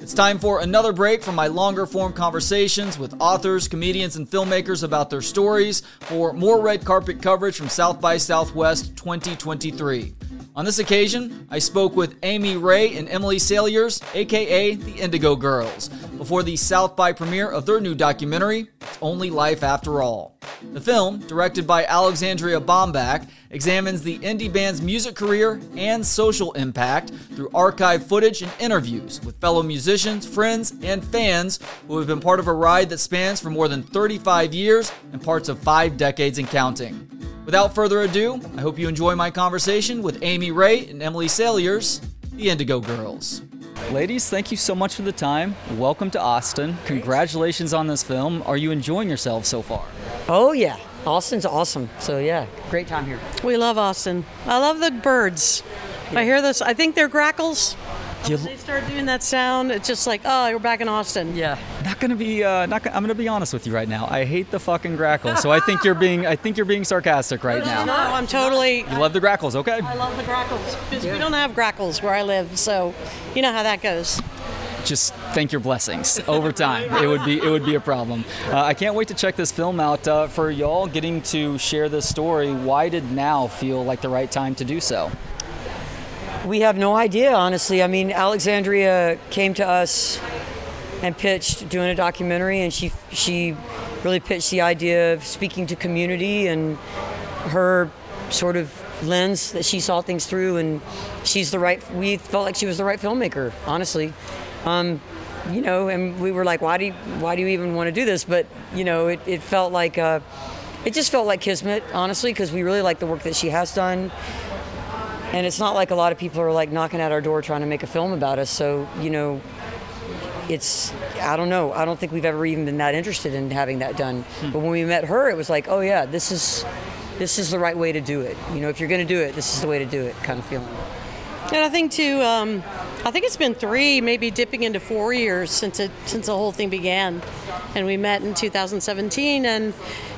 It's time for another break from my longer-form conversations with authors, comedians, and filmmakers about their stories for more red carpet coverage from South by Southwest 2023. On this occasion, I spoke with Amy Ray and Emily Saliers, a.k.a. the Indigo Girls, before the South by premiere of their new documentary, It's Only Life After All. The film, directed by Alexandria Bombach, examines the indie band's music career and social impact through archive footage and interviews with fellow musicians, friends, and fans who have been part of a ride that spans for more than 35 years and parts of 5 decades and counting. Without further ado, I hope you enjoy my conversation with Amy Ray and Emily Saliers, the Indigo Girls. Ladies, thank you so much for the time. Welcome to Austin. Congratulations on this film. Are you enjoying yourselves so far? Oh, yeah. Austin's awesome. So, yeah, great time here. We love Austin. I love the birds. Yeah. I hear this. I think they're grackles. They start doing that sound. It's just like, oh, you're back in Austin. Yeah. I'm gonna be honest with you right now. I hate the fucking grackles. So I think you're being sarcastic right now. No, I'm totally. You love the grackles, okay? I love the grackles because we don't have grackles where I live, so you know how that goes. Just thank your blessings. Over time, it would be a problem. I can't wait to check this film out. For y'all getting to share this story, why did now feel like the right time to do so? We have no idea, honestly. I mean, Alexandria came to us and pitched doing a documentary, and she really pitched the idea of speaking to community and her sort of lens that she saw things through, and we felt like she was the right filmmaker, honestly. You know, and we were like, why do you even want to do this? But, you know, it felt like, it just felt like kismet, honestly, because we really like the work that she has done. And it's not like a lot of people are like knocking at our door trying to make a film about us. So, you know, I don't know. I don't think we've ever even been that interested in having that done. But when we met her, it was like, oh yeah, this is the right way to do it. You know, if you're going to do it, this is the way to do it kind of feeling. And I think too, I think it's been 3, maybe dipping into 4 years since the whole thing began. And we met in 2017, and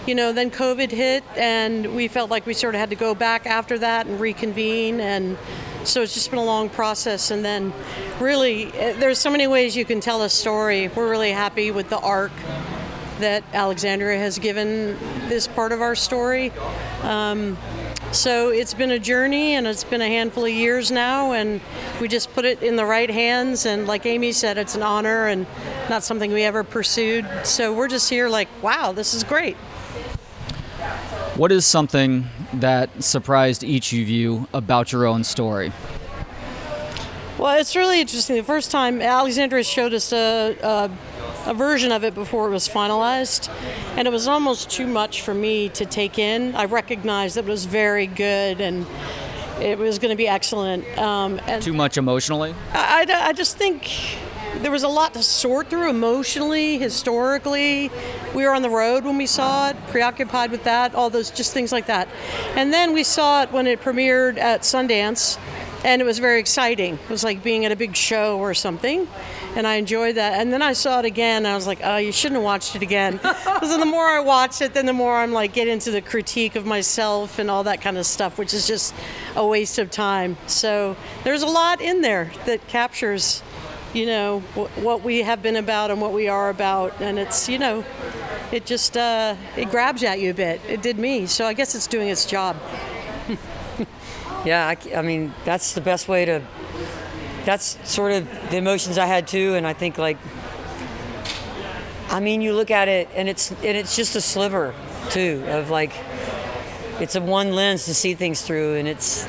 you know, then COVID hit, and we felt like we sort of had to go back after that and reconvene, and so it's just been a long process. And then really, there's so many ways you can tell a story. We're really happy with the arc that Alexandria has given this part of our story. So it's been a journey, and it's been a handful of years now, and we just put it in the right hands, and like Amy said, it's an honor and not something we ever pursued. So we're just here like, wow, this is great. What is something that surprised each of you about your own story? Well, it's really interesting. The first time, Alexandria showed us a version of it before it was finalized, and it was almost too much for me to take in. I recognized that it was very good and it was going to be excellent. And too much emotionally? I just think there was a lot to sort through emotionally, historically. We were on the road when we saw it, preoccupied with that, all those just things like that. And then we saw it when it premiered at Sundance, and it was very exciting. It was like being at a big show or something, and I enjoyed that. And then I saw it again, and I was like, oh, you shouldn't have watched it again. Because the more I watch it, then the more I'm like, get into the critique of myself and all that kind of stuff, which is just a waste of time. So there's a lot in there that captures, you know, what we have been about and what we are about. And it's, you know, it just, it grabs at you a bit. It did me. So I guess it's doing its job. Yeah, I mean, that's the best way to, that's sort of the emotions I had too. And I think like, I mean, you look at it and it's just a sliver too of like, it's a one lens to see things through, and it's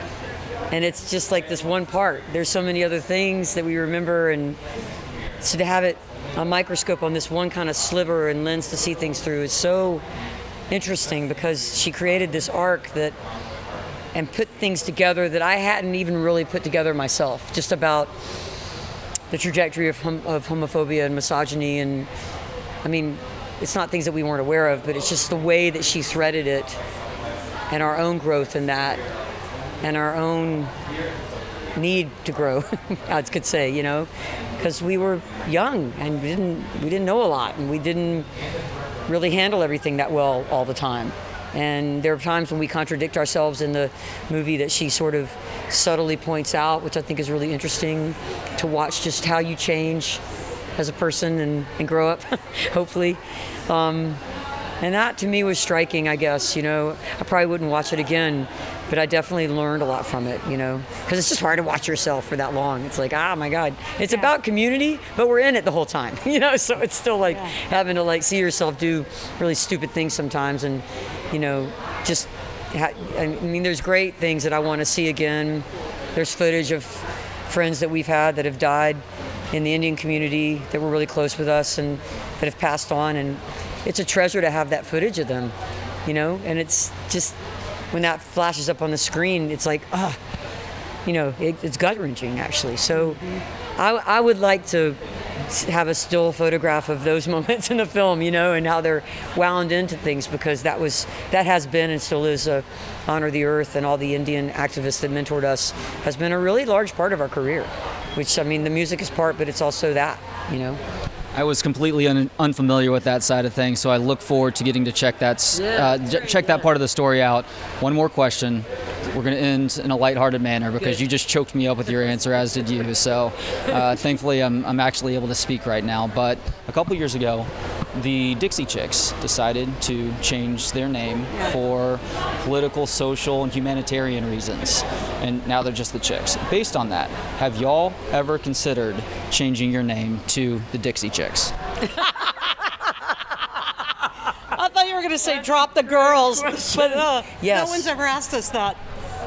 just like this one part. There's so many other things that we remember, and so to have it a microscope on this one kind of sliver and lens to see things through is so interesting, because she created this arc that, and put things together that I hadn't even really put together myself, just about the trajectory of homophobia and misogyny. And I mean, it's not things that we weren't aware of, but it's just the way that she threaded it, and our own growth in that, and our own need to grow, I could say, you know, because we were young and we didn't know a lot, and we didn't really handle everything that well all the time. And there are times when we contradict ourselves in the movie that she sort of subtly points out, which I think is really interesting to watch, just how you change as a person and grow up, hopefully. And that to me was striking, I guess, you know. I probably wouldn't watch it again, but I definitely learned a lot from it, you know, because it's just hard to watch yourself for that long. It's like, ah, my God, it's about community, but we're in it the whole time, you know, so it's still like having to like see yourself do really stupid things sometimes. And, you know, just, I mean, there's great things that I want to see again. There's footage of friends that we've had that have died in the Indian community that were really close with us and that have passed on, and it's a treasure to have that footage of them, you know. And it's just, when that flashes up on the screen, it's like, ah, you know, it's gut-wrenching, actually. So I would like to have a still photograph of those moments in the film, you know, and how they're wound into things, because that has been and still is a Honor the Earth and all the Indian activists that mentored us has been a really large part of our career, which, I mean, the music is part, but it's also that, you know. I was completely unfamiliar with that side of things, so I look forward to getting to check that part of the story out. One more question. We're going to end in a lighthearted manner because you just choked me up with your answer, as did you. So thankfully, I'm actually able to speak right now. But a couple years ago, the Dixie Chicks decided to change their name for political, social, and humanitarian reasons. And now they're just the Chicks. Based on that, have y'all ever considered changing your name to the Dixie Chicks? I thought you were going to say drop the girls, but no one's ever asked us that.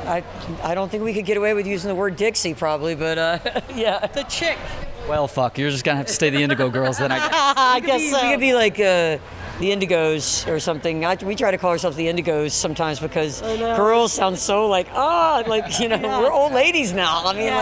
I don't think we could get away with using the word Dixie probably, but the Chick. Well, fuck, you're just going to have to stay the Indigo Girls then, I guess. I guess so. We could be like the Indigos or something. We try to call ourselves the Indigos sometimes because girls sound so like, we're old ladies now. I mean,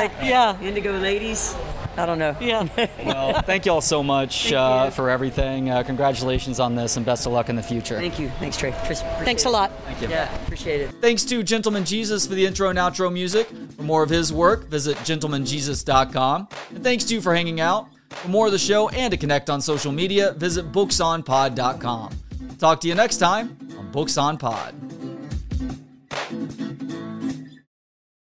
Indigo ladies. I don't know. Yeah. Well, thank you all so much for everything. Congratulations on this and best of luck in the future. Thank you. Thanks, Trey. Thanks a lot. Thank you. Yeah, appreciate it. Thanks to Gentleman Jesus for the intro and outro music. For more of his work, visit GentlemanJesus.com. And thanks to you for hanging out. For more of the show and to connect on social media, visit BooksOnPod.com. Talk to you next time on Books on Pod.